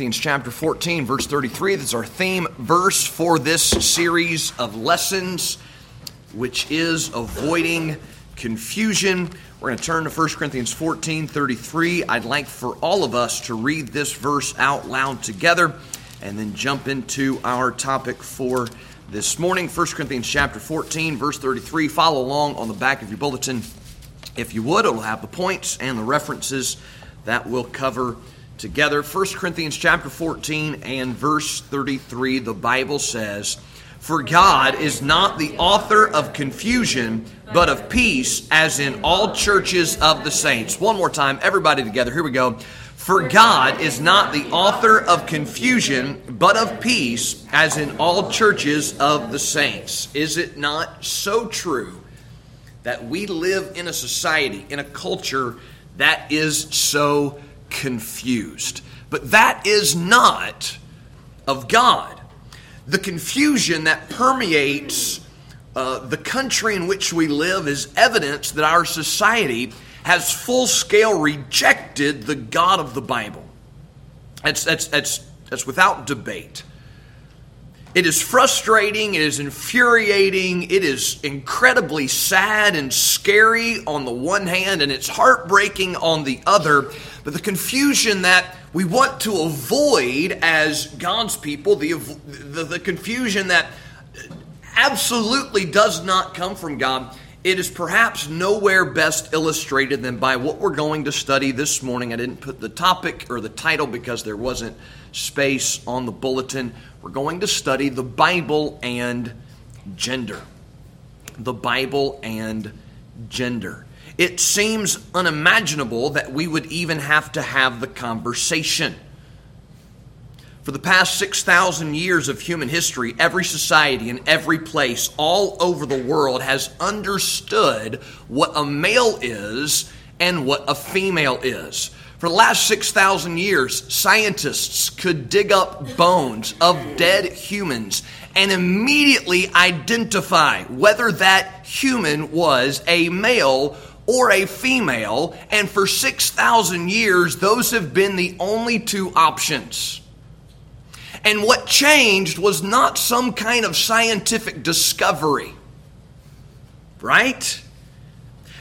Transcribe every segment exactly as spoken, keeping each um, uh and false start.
Corinthians chapter fourteen, verse thirty-three. That's our theme verse for this series of lessons, which is avoiding confusion. We're going to turn to First Corinthians fourteen, thirty-three. I'd like for all of us to read this verse out loud together and then jump into our topic for this morning. First Corinthians chapter fourteen, verse thirty-three. Follow along on the back of your bulletin if you would. It'll have the points and the references that we'll cover together. First Corinthians chapter fourteen and verse thirty-three, the Bible says, "For God is not the author of confusion, but of peace, as in all churches of the saints." One more time, everybody together. Here we go. "For God is not the author of confusion, but of peace, as in all churches of the saints." Is it not so true that we live in a society, in a culture that is so confused? But that is not of God. The confusion that permeates uh, the country in which we live is evidence that our society has full-scale rejected the God of the Bible. That's, that's, that's, that's without debate. It is frustrating, it is infuriating, it is incredibly sad and scary on the one hand, and it's heartbreaking on the other. But the confusion that we want to avoid as God's people, the, the, the confusion that absolutely does not come from God, it is perhaps nowhere best illustrated than by what we're going to study this morning. I didn't put the topic or the title because there wasn't space on the bulletin. We're going to study the Bible and gender. The Bible and gender. It seems unimaginable that we would even have to have the conversation. For the past six thousand years of human history, every society and every place all over the world has understood what a male is and what a female is. For the last six thousand years, scientists could dig up bones of dead humans and immediately identify whether that human was a male or a female, and for six thousand years, those have been the only two options. And what changed was not some kind of scientific discovery, right?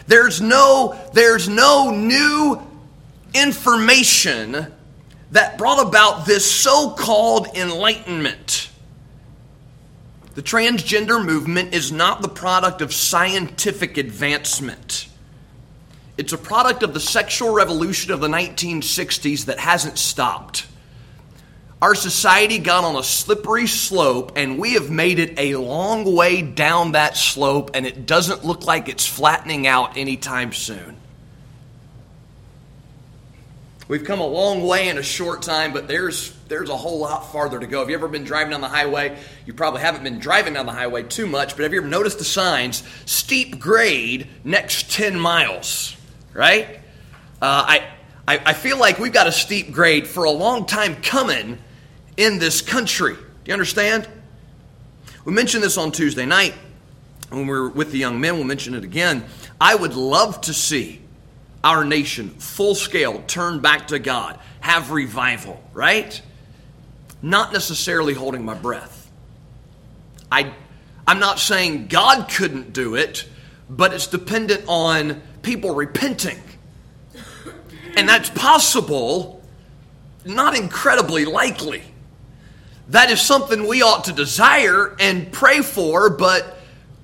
There's no, there's no new information that brought about this so-called enlightenment. The transgender movement is not the product of scientific advancement. It's a product of the sexual revolution of the nineteen sixties that hasn't stopped. Our society got on a slippery slope, and we have made it a long way down that slope, and it doesn't look like it's flattening out anytime soon. We've come a long way in a short time, but there's there's a whole lot farther to go. Have you ever been driving down the highway? You probably haven't been driving down the highway too much, but have you ever noticed the signs, steep grade next ten miles, right? Uh, I, I, I feel like we've got a steep grade for a long time coming in this country. Do you understand? We mentioned this on Tuesday night when we were with the young men. We'll mention it again. I would love to see our nation full scale turn back to God, have revival, right? Not necessarily holding my breath. I, I'm not saying God couldn't do it, but it's dependent on people repenting. And that's possible, not incredibly likely. That is something we ought to desire and pray for, but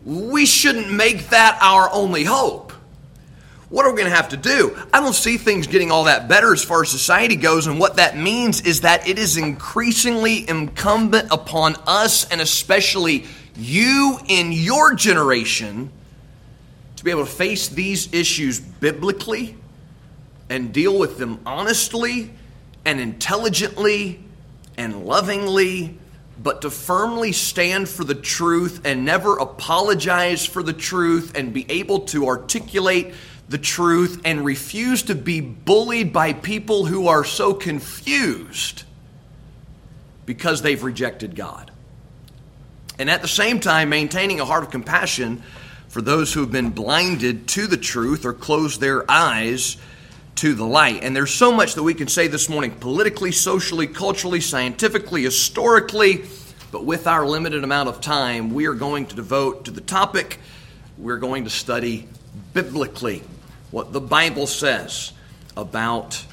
we shouldn't make that our only hope. What are we going to have to do? I don't see things getting all that better as far as society goes, and what that means is that it is increasingly incumbent upon us, and especially you in your generation, to be able to face these issues biblically and deal with them honestly and intelligently and lovingly, but to firmly stand for the truth and never apologize for the truth and be able to articulate the truth and refuse to be bullied by people who are so confused because they've rejected God. And at the same time, maintaining a heart of compassion for those who have been blinded to the truth or closed their eyes to the light. And there's so much that we can say this morning, politically, socially, culturally, scientifically, historically, but with our limited amount of time, we are going to devote to the topic. We're going to study biblically what the Bible says about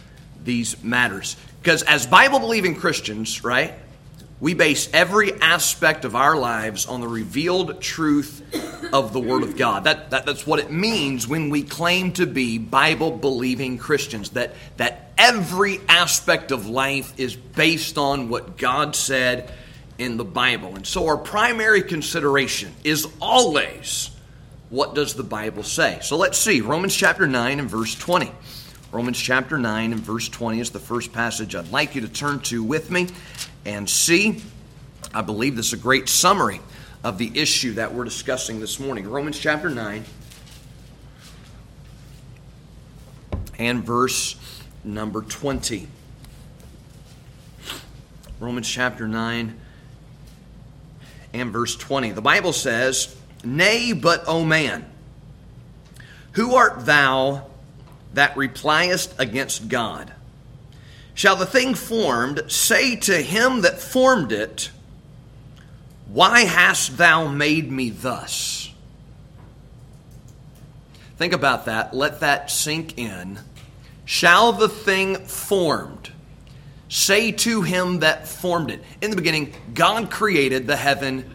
these matters. Because as Bible-believing Christians, right, we base every aspect of our lives on the revealed truth of the Word of God. That, that that's what it means when we claim to be Bible-believing Christians, that, that every aspect of life is based on what God said in the Bible. And so our primary consideration is always, what does the Bible say? So let's see, Romans chapter nine and verse twenty. Romans chapter nine and verse twenty is the first passage I'd like you to turn to with me and see. I believe this is a great summary of the issue that we're discussing this morning. Romans chapter nine and verse number twenty. Romans chapter nine and verse twenty. The Bible says, "Nay, but, O man, who art thou that repliest against God? Shall the thing formed say to him that formed it, Why hast thou made me thus?" Think about that. Let that sink in. Shall the thing formed say to him that formed it? In the beginning, God created the heaven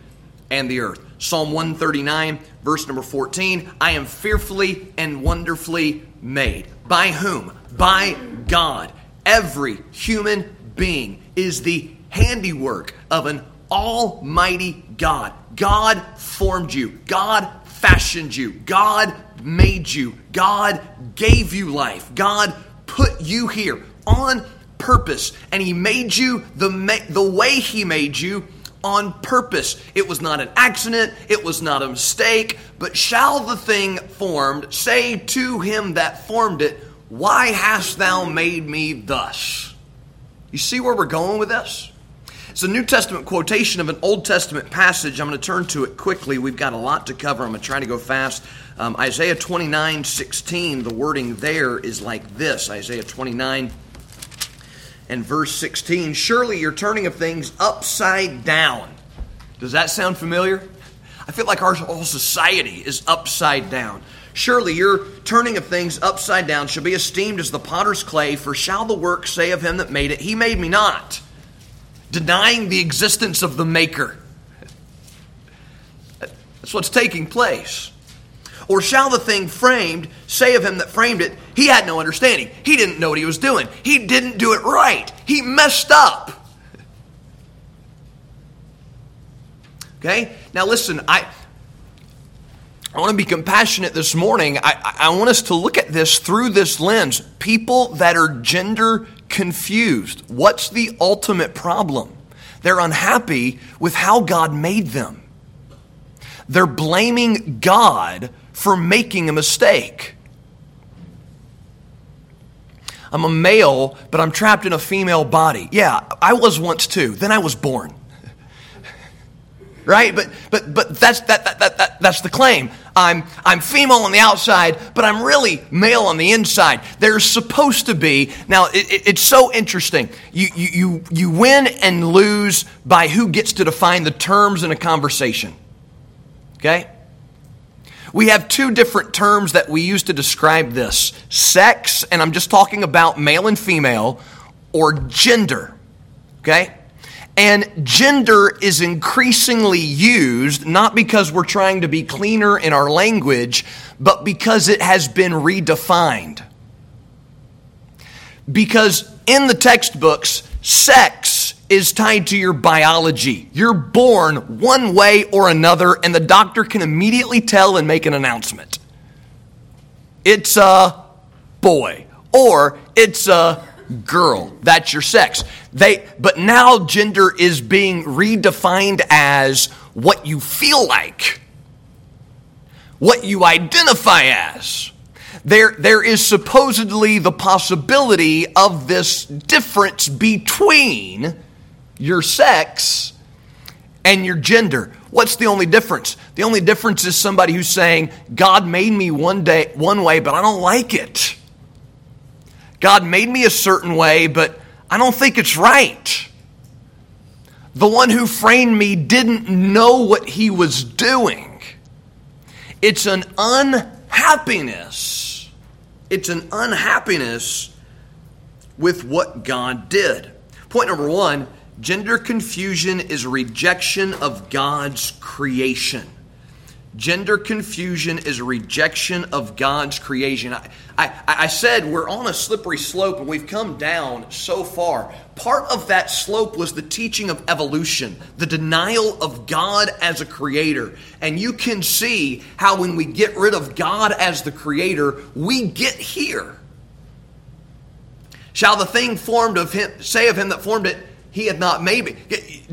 and the earth. Psalm one thirty-nine, verse number fourteen, "I am fearfully and wonderfully made." By whom? By God. Every human being is the handiwork of an almighty God. God formed you. God fashioned you. God made you. God gave you life. God put you here on purpose. And He made you the, ma- the way He made you on purpose. It was not an accident. It was not a mistake. But shall the thing formed say to him that formed it, Why hast thou made me thus? You see where we're going with this? It's a New Testament quotation of an Old Testament passage. I'm going to turn to it quickly. We've got a lot to cover. I'm going to try to go fast. Um, Isaiah twenty-nine sixteen, the wording there is like this. Isaiah twenty-nine and verse sixteen, "Surely you're turning of things upside down." Does that sound familiar? I feel like our whole society is upside down. "Surely your turning of things upside down shall be esteemed as the potter's clay, for shall the work say of him that made it, He made me not," denying the existence of the maker. That's what's taking place. "Or shall the thing framed say of him that framed it, He had no understanding." He didn't know what he was doing. He didn't do it right. He messed up. Okay? Now listen, I, I want to be compassionate this morning. I, I want us to look at this through this lens. People that are gender confused. What's the ultimate problem? They're unhappy with how God made them. They're blaming God for making a mistake. "I'm a male, but I'm trapped in a female body." Yeah, I was once too. Then I was born. Right? But but but that's that, that that that that's the claim. I'm I'm female on the outside, but I'm really male on the inside. There's supposed to be. Now it, it, it's so interesting. You you you you win and lose by who gets to define the terms in a conversation. Okay? We have two different terms that we use to describe this. Sex, and I'm just talking about male and female, or gender. Okay? And gender is increasingly used, not because we're trying to be cleaner in our language, but because it has been redefined. Because in the textbooks, sex is tied to your biology. You're born one way or another, and the doctor can immediately tell and make an announcement. It's a boy, or it's a girl. That's your sex. They, but now gender is being redefined as what you feel like, what you identify as. There, there is supposedly the possibility of this difference between your sex and your gender. What's the only difference? The only difference is somebody who's saying, God made me one day, one way, but I don't like it. God made me a certain way, but I don't think it's right. The one who framed me didn't know what he was doing. It's an unhappiness. It's an unhappiness with what God did. Point number one, gender confusion is rejection of God's creation. Gender confusion is a rejection of God's creation. I, I, I said we're on a slippery slope and we've come down so far. Part of that slope was the teaching of evolution, the denial of God as a creator. And you can see how when we get rid of God as the creator, we get here. Shall the thing formed of him say of him that formed it, he had not made me.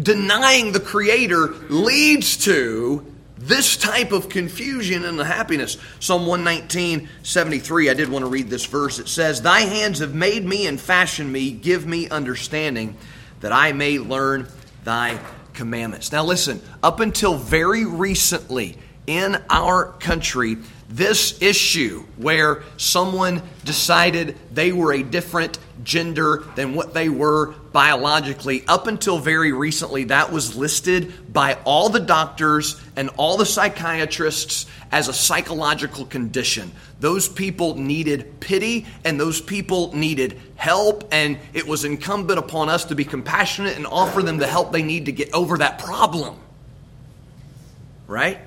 Denying the creator leads to this type of confusion and unhappiness. Psalm one nineteen, seventy-three, I did want to read this verse. It says, "Thy hands have made me and fashioned me. Give me understanding that I may learn thy commandments." Now listen, up until very recently in our country, this issue where someone decided they were a different gender than what they were biologically, up until very recently, that was listed by all the doctors and all the psychiatrists as a psychological condition. Those people needed pity and those people needed help, and it was incumbent upon us to be compassionate and offer them the help they need to get over that problem. Right?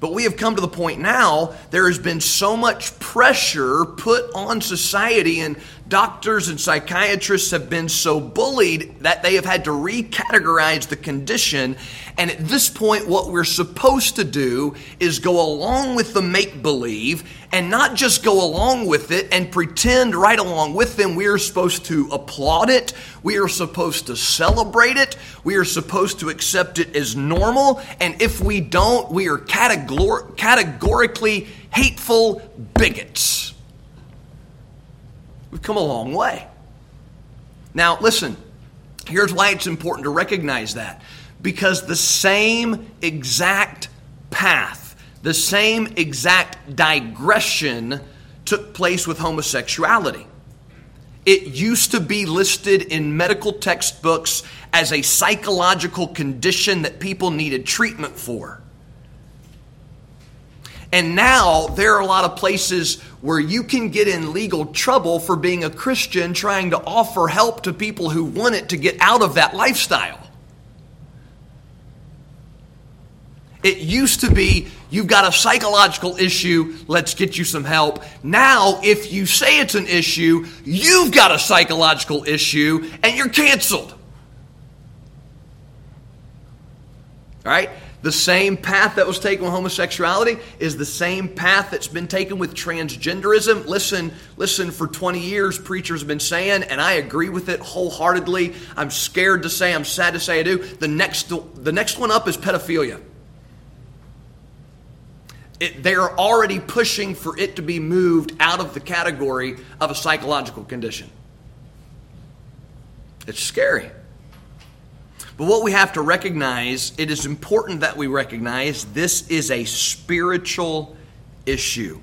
But we have come to the point now, there has been so much pressure put on society, and doctors and psychiatrists have been so bullied that they have had to recategorize the condition. And at this point, what we're supposed to do is go along with the make-believe and not just go along with it and pretend right along with them. We are supposed to applaud it. We are supposed to celebrate it. We are supposed to accept it as normal. And if we don't, we are categor- categorically hateful bigots. We've come a long way. Now, listen, here's why it's important to recognize that. Because the same exact path, the same exact digression took place with homosexuality. It used to be listed in medical textbooks as a psychological condition that people needed treatment for. And now there are a lot of places where you can get in legal trouble for being a Christian trying to offer help to people who want it to get out of that lifestyle. It used to be, you've got a psychological issue, let's get you some help. Now, if you say it's an issue, you've got a psychological issue, and you're canceled. All right? The same path that was taken with homosexuality is the same path that's been taken with transgenderism. Listen, listen, for twenty years, preachers have been saying, and I agree with it wholeheartedly. I'm scared to say, I'm sad to say I do. The next, the next one up is pedophilia. It, they are already pushing for it to be moved out of the category of a psychological condition. It's scary. But what we have to recognize, it is important that we recognize this is a spiritual issue.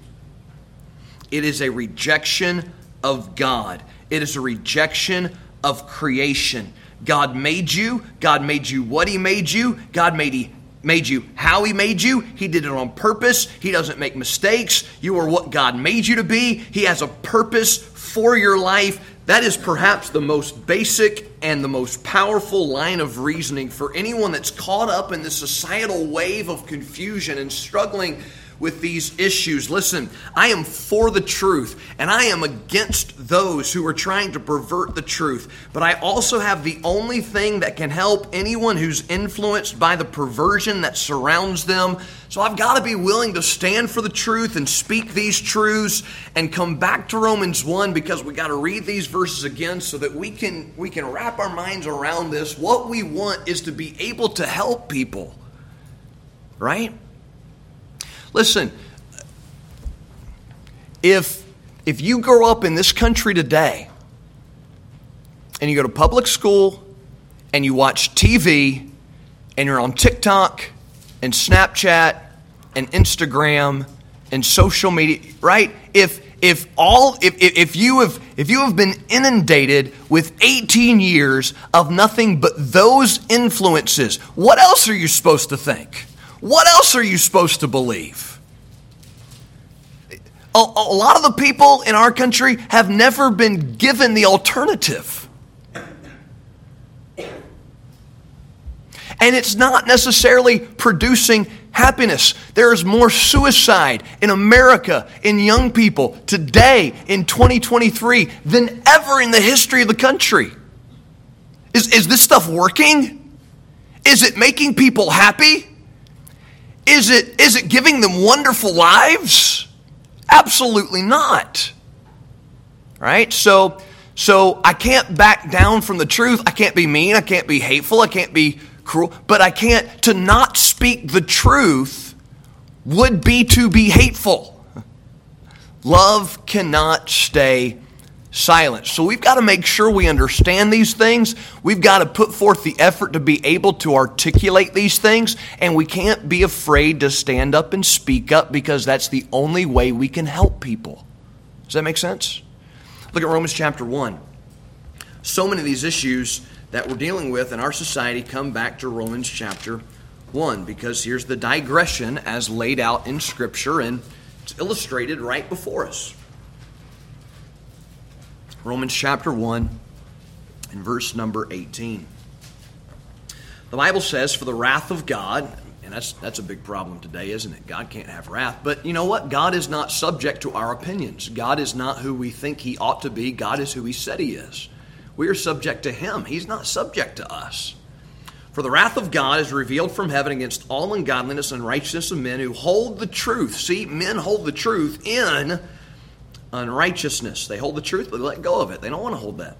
It is a rejection of God. It is a rejection of creation. God made you. God made you what he made you. God made you. Made you how he made you. He did it on purpose. He doesn't make mistakes. You are what God made you to be. He has a purpose for your life. That is perhaps the most basic and the most powerful line of reasoning for anyone that's caught up in this societal wave of confusion and struggling with these issues. Listen, I am for the truth, and I am against those who are trying to pervert the truth. But I also have the only thing that can help anyone who's influenced by the perversion that surrounds them. So I've got to be willing to stand for the truth and speak these truths and come back to Romans one, because we got to read these verses again so that we can we can wrap our minds around this. What we want is to be able to help people, right? Listen, if if you grow up in this country today and you go to public school and you watch T V and you're on TikTok and Snapchat and Instagram and social media, right? If If all, if, if you have, if you have been inundated with eighteen years of nothing but those influences, what else are you supposed to think? What else are you supposed to believe? A, a lot of the people in our country have never been given the alternative. And it's not necessarily producing happiness. There is more suicide in America, in young people, today, in twenty twenty-three, than ever in the history of the country. Is, is this stuff working? Is it making people happy? Is it, is it giving them wonderful lives? Absolutely not. Right? So, so I can't back down from the truth. I can't be mean. I can't be hateful. I can't be cruel, but I can't, to not speak the truth would be to be hateful. Love cannot stay silent. So we've got to make sure we understand these things. We've got to put forth the effort to be able to articulate these things, and we can't be afraid to stand up and speak up, because that's the only way we can help people. Does that make sense? Look at Romans chapter one. So many of these issues that we're dealing with in our society come back to Romans chapter one, because here's the digression as laid out in Scripture, and it's illustrated right before us. Romans chapter one and verse number eighteen. The Bible says, "For the wrath of God," and that's that's a big problem today, isn't it? God can't have wrath. But you know what? God is not subject to our opinions. God is not who we think he ought to be. God is who he said he is. We are subject to him. He's not subject to us. "For the wrath of God is revealed from heaven against all ungodliness and righteousness of men who hold the truth." See, men hold the truth in unrighteousness. They hold the truth, but they let go of it. They don't want to hold that.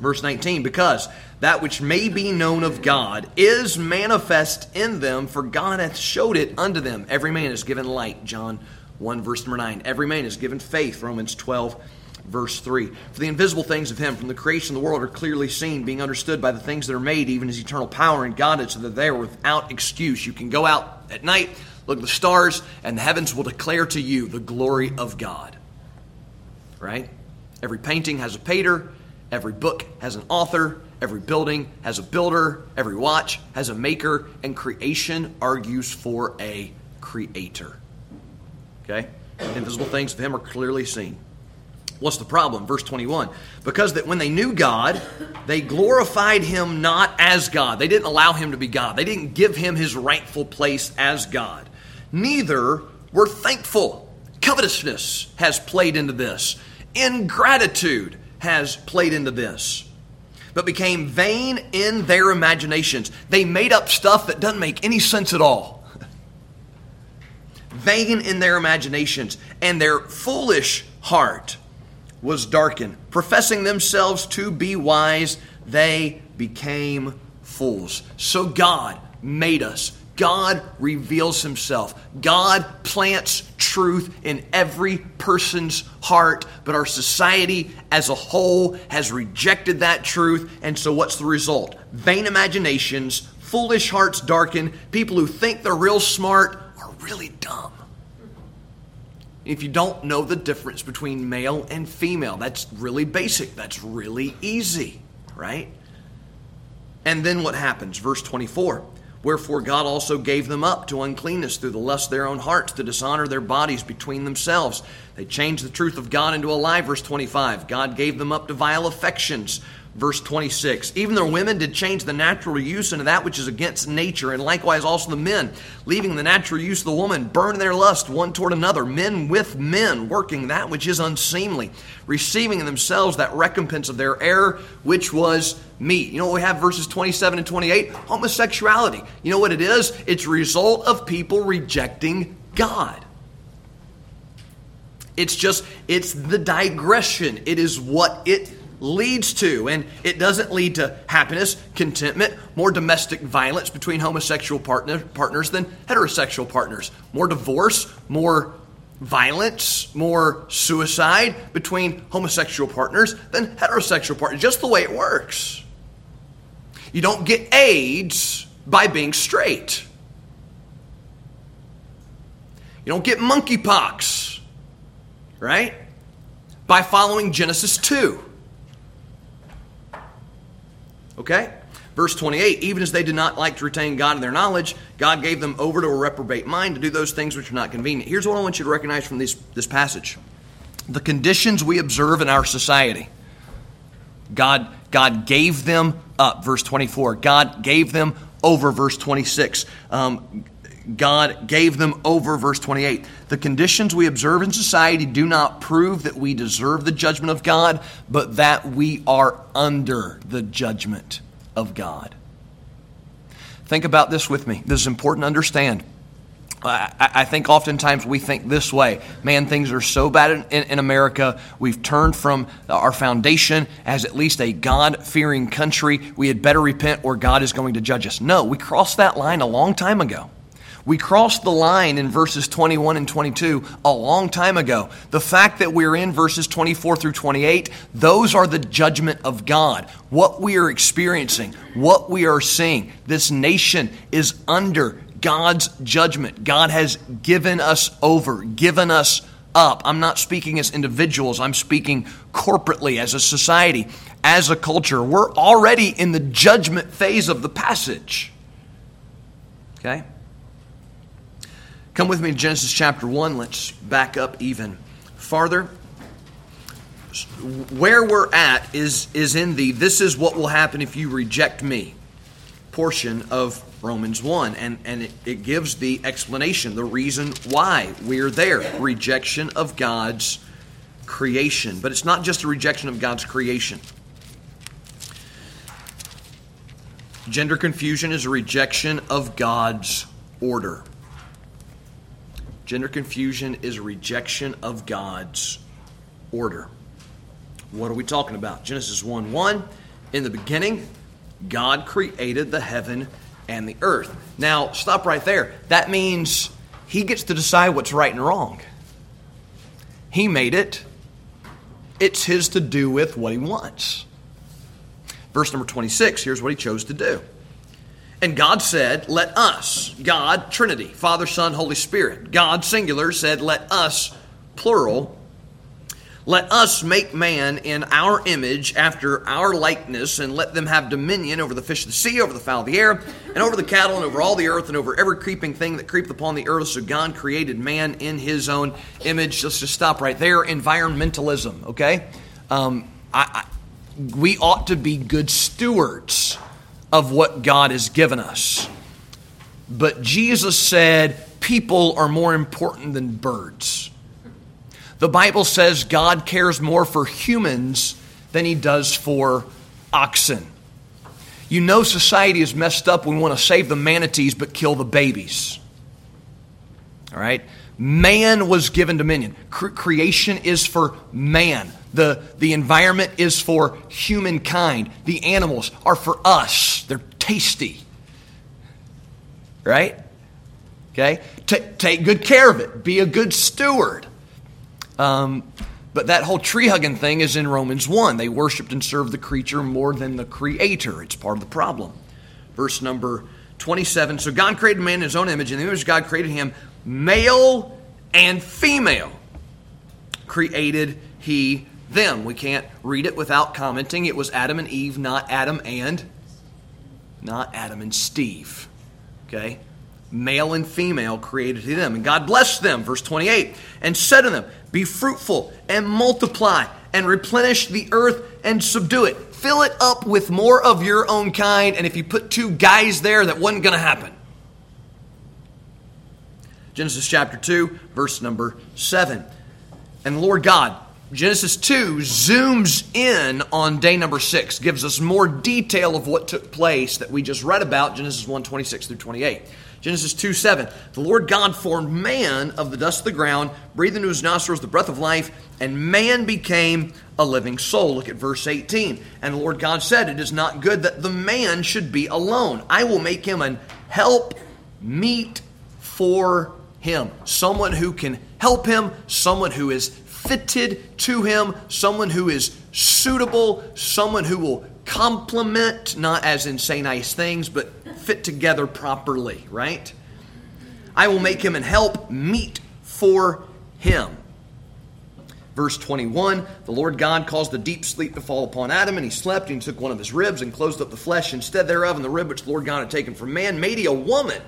Verse nineteen, "Because that which may be known of God is manifest in them, for God hath showed it unto them. Every man is given light." John one, verse number nine. Every man is given faith. Romans twelve, verse three, "For the invisible things of him from the creation of the world are clearly seen, being understood by the things that are made, even his eternal power and Godhead, so that they are without excuse." You can go out at night, look at the stars, and the heavens will declare to you the glory of God. Right? Every painting has a painter. Every book has an author. Every building has a builder. Every watch has a maker. And creation argues for a creator. Okay? "The invisible things of him are clearly seen." What's the problem? Verse twenty-one, "Because that when they knew God, they glorified him not as God." They didn't allow him to be God. They didn't give him his rightful place as God. "Neither were thankful." Covetousness has played into this. Ingratitude has played into this. "But became vain in their imaginations." They made up stuff that doesn't make any sense at all. "Vain in their imaginations, and their foolish heart was darkened. Professing themselves to be wise, they became fools." So God made us. God reveals himself. God plants truth in every person's heart, but our society as a whole has rejected that truth. And so what's the result? Vain imaginations, foolish hearts darkened. People who think they're real smart are really dumb. If you don't know the difference between male and female, that's really basic. That's really easy, right? And then what happens? Verse twenty-four, "Wherefore God also gave them up to uncleanness through the lust of their own hearts, to dishonor their bodies between themselves. They changed the truth of God into a lie." Verse twenty-five, "God gave them up to vile affections." Verse twenty-six, "Even their women did change the natural use into that which is against nature, and likewise also the men, leaving the natural use of the woman, burn their lust one toward another, men with men, working that which is unseemly, receiving in themselves that recompense of their error, which was meat." You know what we have verses twenty-seven and twenty-eight? Homosexuality. You know what it is? It's a result of people rejecting God. It's just, it's the digression. It is what it leads to, and it doesn't lead to happiness, contentment, more domestic violence between homosexual partner, partners than heterosexual partners, more divorce, more violence, more suicide between homosexual partners than heterosexual partners. Just the way it works. You don't get AIDS by being straight. You don't get monkeypox right? By following Genesis two. Okay? Verse twenty-eight, even as they did not like to retain God in their knowledge, God gave them over to a reprobate mind to do those things which are not convenient. Here's what I want you to recognize from this, this passage. The conditions we observe in our society, God, God gave them up, verse twenty-four. God gave them over, verse twenty-six. Um, God gave them over, verse twenty-eight. The conditions we observe in society do not prove that we deserve the judgment of God, but that we are under the judgment of God. Think about this with me. This is important to understand. I, I think oftentimes we think this way. Man, things are so bad in, in, in America. We've turned from our foundation as at least a God-fearing country. We had better repent or God is going to judge us. No, we crossed that line a long time ago. We crossed the line in verses twenty-one and twenty-two a long time ago. The fact that we're in verses twenty-four through twenty-eight, those are the judgment of God. What we are experiencing, what we are seeing, this nation is under God's judgment. God has given us over, given us up. I'm not speaking as individuals. I'm speaking corporately as a society, as a culture. We're already in the judgment phase of the passage. Okay? Come with me to Genesis chapter one. Let's back up even farther. Where we're at is, is in the, this is what will happen if you reject me, portion of Romans one. And, and it, it gives the explanation, the reason why we're there. Rejection of God's creation. But it's not just a rejection of God's creation. Gender confusion is a rejection of God's order. Gender confusion is a rejection of God's order. What are we talking about? Genesis one one, in the beginning, God created the heaven and the earth. Now, stop right there. That means he gets to decide what's right and wrong. He made it. It's his to do with what he wants. Verse number twenty-six, here's what he chose to do. And God said, let us, God, Trinity, Father, Son, Holy Spirit. God, singular, said, let us, plural, let us make man in our image after our likeness, and let them have dominion over the fish of the sea, over the fowl of the air, and over the cattle, and over all the earth, and over every creeping thing that creepeth upon the earth. So God created man in his own image. Let's just stop right there. Environmentalism, okay? Um, I, I, we ought to be good stewards of what God has given us. But Jesus said, people are more important than birds. The Bible says God cares more for humans than he does for oxen. You know society is messed up. We want to save the manatees but kill the babies. All right? Man was given dominion. Cre- creation is for man. The, the environment is for humankind. The animals are for us. They're tasty. Right? Okay? T- take good care of it. Be a good steward. Um, but that whole tree-hugging thing is in Romans one. They worshiped and served the creature more than the creator. It's part of the problem. Verse number twenty-seven. So God created man in his own image. In the image of God created him. Male and female created he them. We can't read it without commenting. It was Adam and Eve, not Adam and not Adam and Steve. Okay? Male and female created he them. And God blessed them, verse twenty-eight, and said to them, be fruitful and multiply and replenish the earth and subdue it. Fill it up with more of your own kind. And if you put two guys there, that wasn't going to happen. Genesis chapter two, verse number seven. And the Lord God, Genesis two zooms in on day number six, gives us more detail of what took place that we just read about, Genesis one, twenty-six through twenty-eight. Genesis two, seven, the Lord God formed man of the dust of the ground, breathed into his nostrils the breath of life, and man became a living soul. Look at verse eighteen. And the Lord God said, it is not good that the man should be alone. I will make him an helpmeet for him. Someone who can help him, someone who is fitted to him, someone who is suitable, someone who will complement, not as in say nice things, but fit together properly, right? I will make him an help meet for him. Verse twenty-one, the Lord God caused a deep sleep to fall upon Adam, and he slept, and he took one of his ribs and closed up the flesh instead thereof, and the rib which the Lord God had taken from man made he a woman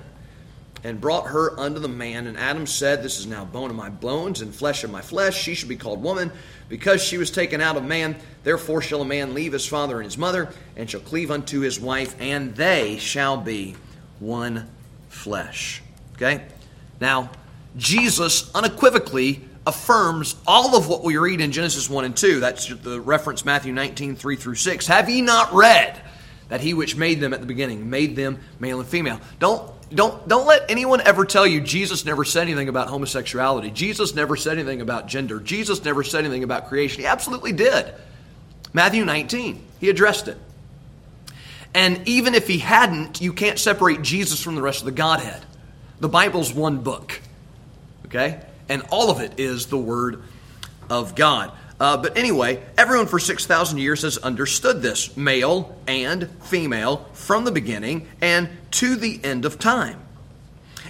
and brought her unto the man. And Adam said, this is now bone of my bones and flesh of my flesh. She should be called woman, because she was taken out of man. Therefore shall a man leave his father and his mother, and shall cleave unto his wife, and they shall be one flesh. Okay? Now, Jesus unequivocally affirms all of what we read in Genesis one and two. That's the reference, Matthew nineteen, three through six. Have ye not read that he which made them at the beginning made them male and female? Don't, don't, don't let anyone ever tell you Jesus never said anything about homosexuality. Jesus never said anything about gender. Jesus never said anything about creation. He absolutely did. Matthew nineteen, he addressed it. And even if he hadn't, you can't separate Jesus from the rest of the Godhead. The Bible's one book. Okay? And all of it is the Word of God. Uh, but anyway, everyone for six thousand years has understood this, male and female, from the beginning and to the end of time.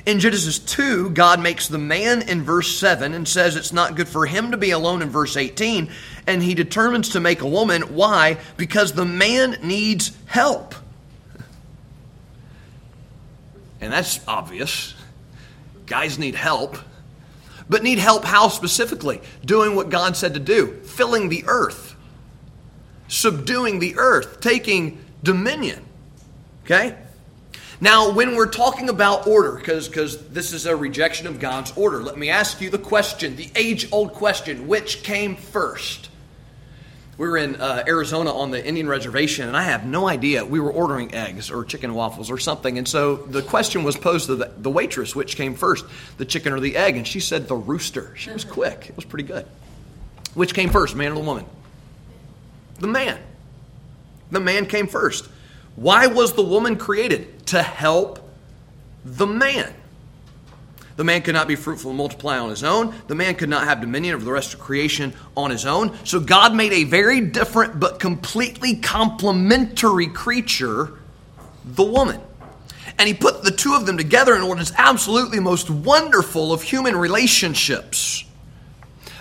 In Genesis two, God makes the man in verse seven and says it's not good for him to be alone in verse eighteen, and he determines to make a woman. Why? Because the man needs help. And that's obvious. Guys need help. But need help how specifically? Doing what God said to do. Filling the earth. Subduing the earth. Taking dominion. Okay? Now, when we're talking about order, because because this is a rejection of God's order, let me ask you the question, the age-old question, which came first? We were in uh, Arizona on the Indian reservation, and I have no idea. We were ordering eggs or chicken waffles or something, and so the question was posed to the, the waitress, which came first, the chicken or the egg? And she said the rooster. She was quick. It was pretty good. Which came first, man or the woman? The man. The man came first. Why was the woman created? To help the man. The man could not be fruitful and multiply on his own. The man could not have dominion over the rest of creation on his own. So God made a very different but completely complementary creature, the woman. And he put the two of them together in what is absolutely most wonderful of human relationships.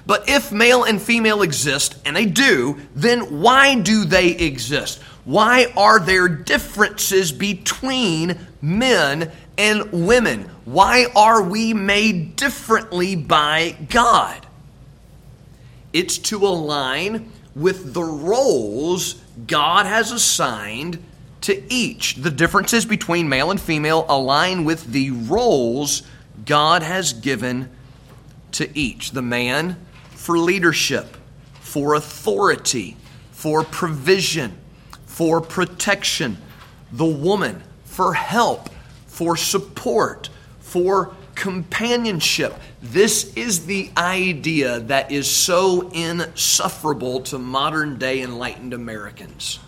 But if male and female exist, and they do, then why do they exist? Why are there differences between men and women? Why are we made differently by God? It's to align with the roles God has assigned to each. The differences between male and female align with the roles God has given to each. The man for leadership, for authority, for provision, for protection. The woman for help, for support, for companionship. This is the idea that is so insufferable to modern day enlightened Americans.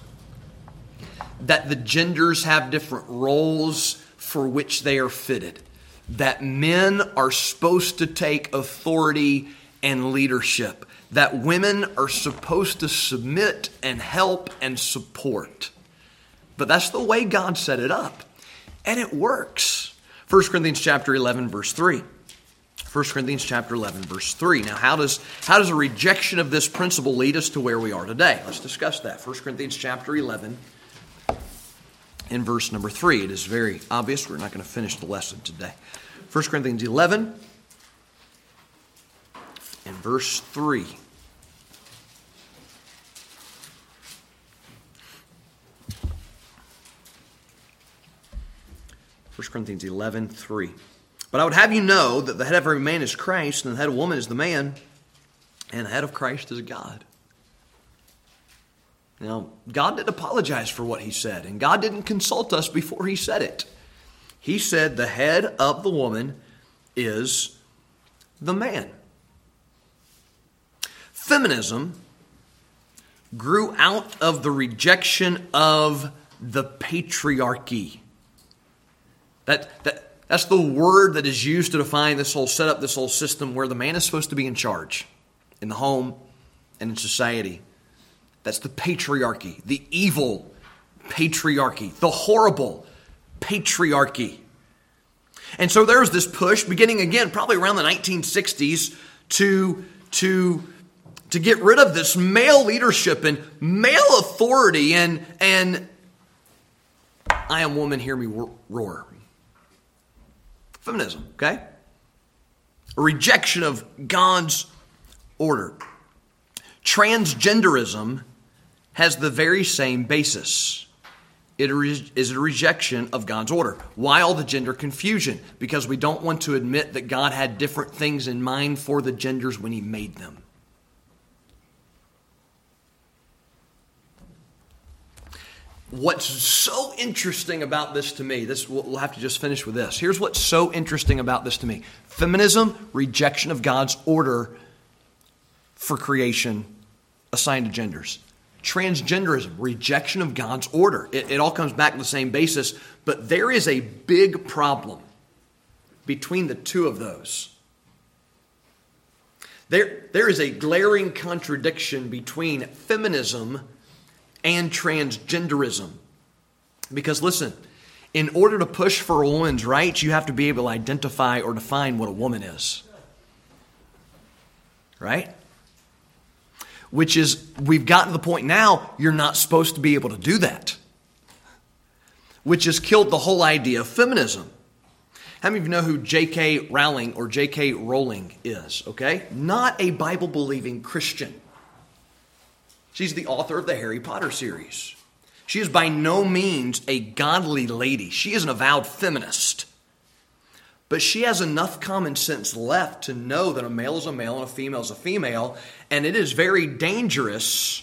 That the genders have different roles for which they are fitted. That men are supposed to take authority and leadership. That women are supposed to submit and help and support. But that's the way God set it up. And it works. First Corinthians chapter eleven, verse three. First Corinthians chapter eleven, verse three. Now, how does, how does a rejection of this principle lead us to where we are today? Let's discuss that. First Corinthians chapter eleven, in verse number three. It is very obvious. We're not going to finish the lesson today. First Corinthians eleven, in verse three. First Corinthians eleven, three. But I would have you know that the head of every man is Christ, and the head of woman is the man, and the head of Christ is God. Now, God didn't apologize for what he said, and God didn't consult us before he said it. He said the head of the woman is the man. Feminism grew out of the rejection of the patriarchy. That, that that's the word that is used to define this whole setup, this whole system where the man is supposed to be in charge in the home and in society. That's the patriarchy, the evil patriarchy, the horrible patriarchy. And so there's this push beginning again, probably around the nineteen sixties, to to to get rid of this male leadership and male authority and, and I am woman, hear me roar. Feminism, okay? A rejection of God's order. Transgenderism has the very same basis. It is a rejection of God's order. Why all the gender confusion? Because we don't want to admit that God had different things in mind for the genders when he made them. What's so interesting about this to me, this we'll have to just finish with this. Here's what's so interesting about this to me. Feminism, rejection of God's order for creation assigned to genders. Transgenderism, rejection of God's order. It, it all comes back to the same basis, but there is a big problem between the two of those. There, there is a glaring contradiction between feminism and transgenderism. Because listen, in order to push for a woman's rights, you have to be able to identify or define what a woman is. Right? Which is, we've gotten to the point now, you're not supposed to be able to do that. Which has killed the whole idea of feminism. How many of you know who J K Rowling or J K Rowling is, okay? Not a Bible-believing Christian. She's the author of the Harry Potter series. She is by no means a godly lady. She is an avowed feminist. But she has enough common sense left to know that a male is a male and a female is a female. And it is very dangerous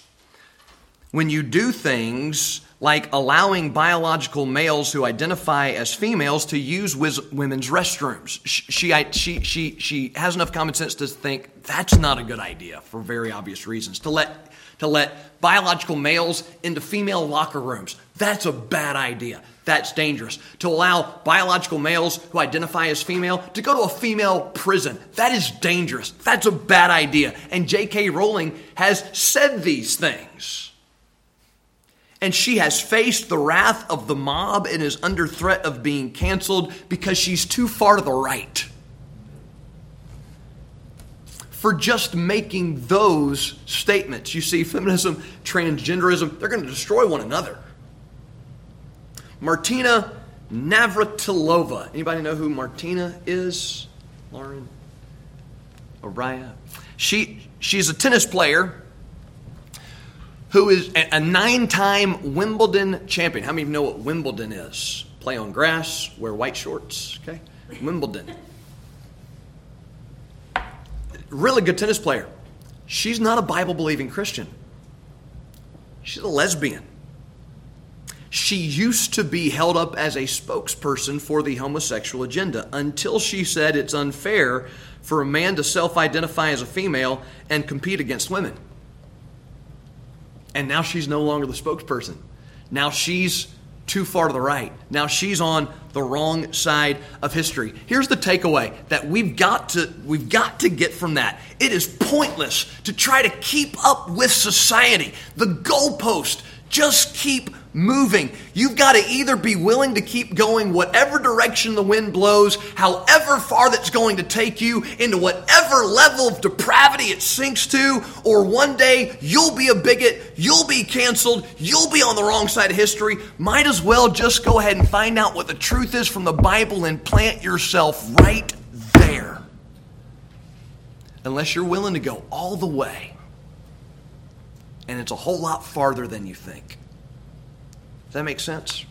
when you do things like allowing biological males who identify as females to use women's restrooms. She, she, she, she has enough common sense to think that's not a good idea for very obvious reasons. To let, to let biological males into female locker rooms, that's a bad idea. That's dangerous. To allow biological males who identify as female to go to a female prison. That is dangerous. That's a bad idea. And J K Rowling has said these things. And she has faced the wrath of the mob and is under threat of being canceled because she's too far to the right for just making those statements. You see, feminism, transgenderism, they're going to destroy one another. Martina Navratilova. Anybody know who Martina is? Lauren? Araya? She, she's a tennis player who is a nine-time Wimbledon champion. How many of you know what Wimbledon is? Play on grass, wear white shorts, okay? Wimbledon. Really good tennis player. She's not a Bible-believing Christian. She's a lesbian. She used to be held up as a spokesperson for the homosexual agenda until she said it's unfair for a man to self-identify as a female and compete against women. And now she's no longer the spokesperson. Now she's too far to the right. Now she's on the wrong side of history. Here's the takeaway that we've got to, we've got to get from that. It is pointless to try to keep up with society. The goalpost just keep moving. You've got to either be willing to keep going whatever direction the wind blows, however far that's going to take you, into whatever level of depravity it sinks to, or one day you'll be a bigot, you'll be canceled, you'll be on the wrong side of history. Might as well just go ahead and find out what the truth is from the Bible and plant yourself right there. Unless you're willing to go all the way. And it's a whole lot farther than you think. Does that make sense?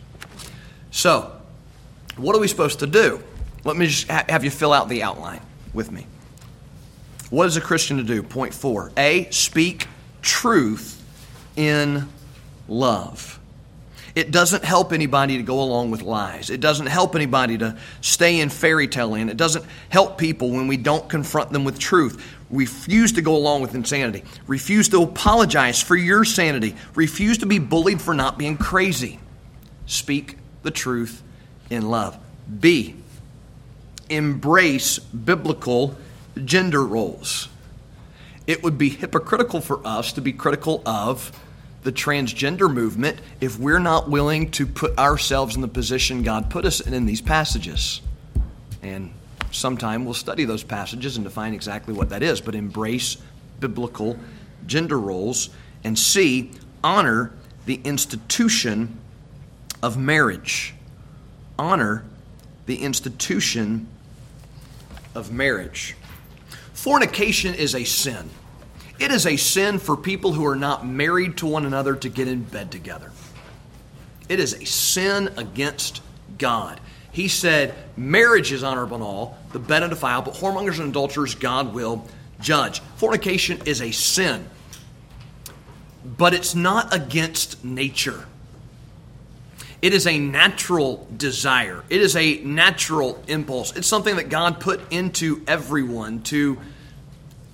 So, what are we supposed to do? Let me just ha- have you fill out the outline with me. What is a Christian to do? Point four. A, speak truth in love. It doesn't help anybody to go along with lies. It doesn't help anybody to stay in fairy tale land. It doesn't help people when we don't confront them with truth. Refuse to go along with insanity. Refuse to apologize for your sanity. Refuse to be bullied for not being crazy. Speak the truth in love. B, embrace biblical gender roles. It would be hypocritical for us to be critical of the transgender movement if we're not willing to put ourselves in the position God put us in in these passages. And sometime we'll study those passages and define exactly what that is, but embrace biblical gender roles, and C, honor the institution of marriage. Honor the institution of marriage. Fornication is a sin. It is a sin for people who are not married to one another to get in bed together. It is a sin against God. He said, marriage is honorable in all, the bed undefiled, but whoremongers and adulterers God will judge. Fornication is a sin, but it's not against nature. It is a natural desire. It is a natural impulse. It's something that God put into everyone to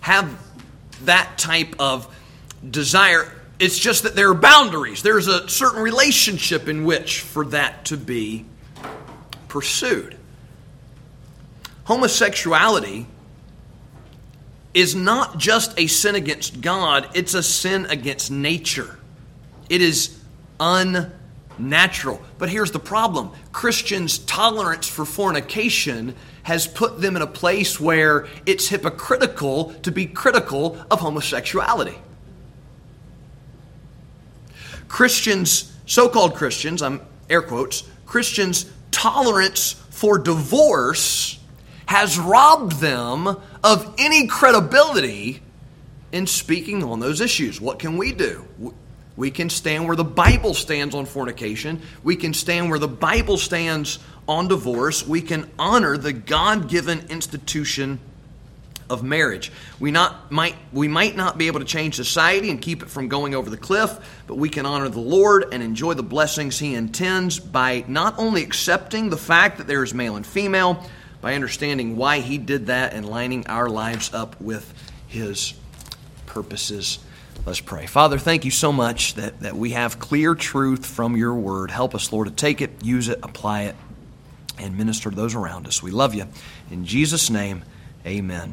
have that type of desire. It's just that there are boundaries. There's a certain relationship in which for that to be pursued. Homosexuality is not just a sin against God, it's a sin against nature. It is unnatural. But here's the problem. Christians' tolerance for fornication has put them in a place where it's hypocritical to be critical of homosexuality. Christians, so-called Christians, I'm air quotes, Christians' tolerance for divorce has robbed them of any credibility in speaking on those issues. What can we do? We can stand where the Bible stands on fornication. We can stand where the Bible stands on divorce. We can honor the God-given institution of marriage. We not might we might not be able to change society and keep it from going over the cliff, but we can honor the Lord and enjoy the blessings He intends by not only accepting the fact that there is male and female, by understanding why He did that and lining our lives up with His purposes. Let's pray. Father, thank you so much that, that we have clear truth from your word. Help us, Lord, to take it, use it, apply it, and minister to those around us. We love you. In Jesus' name, amen.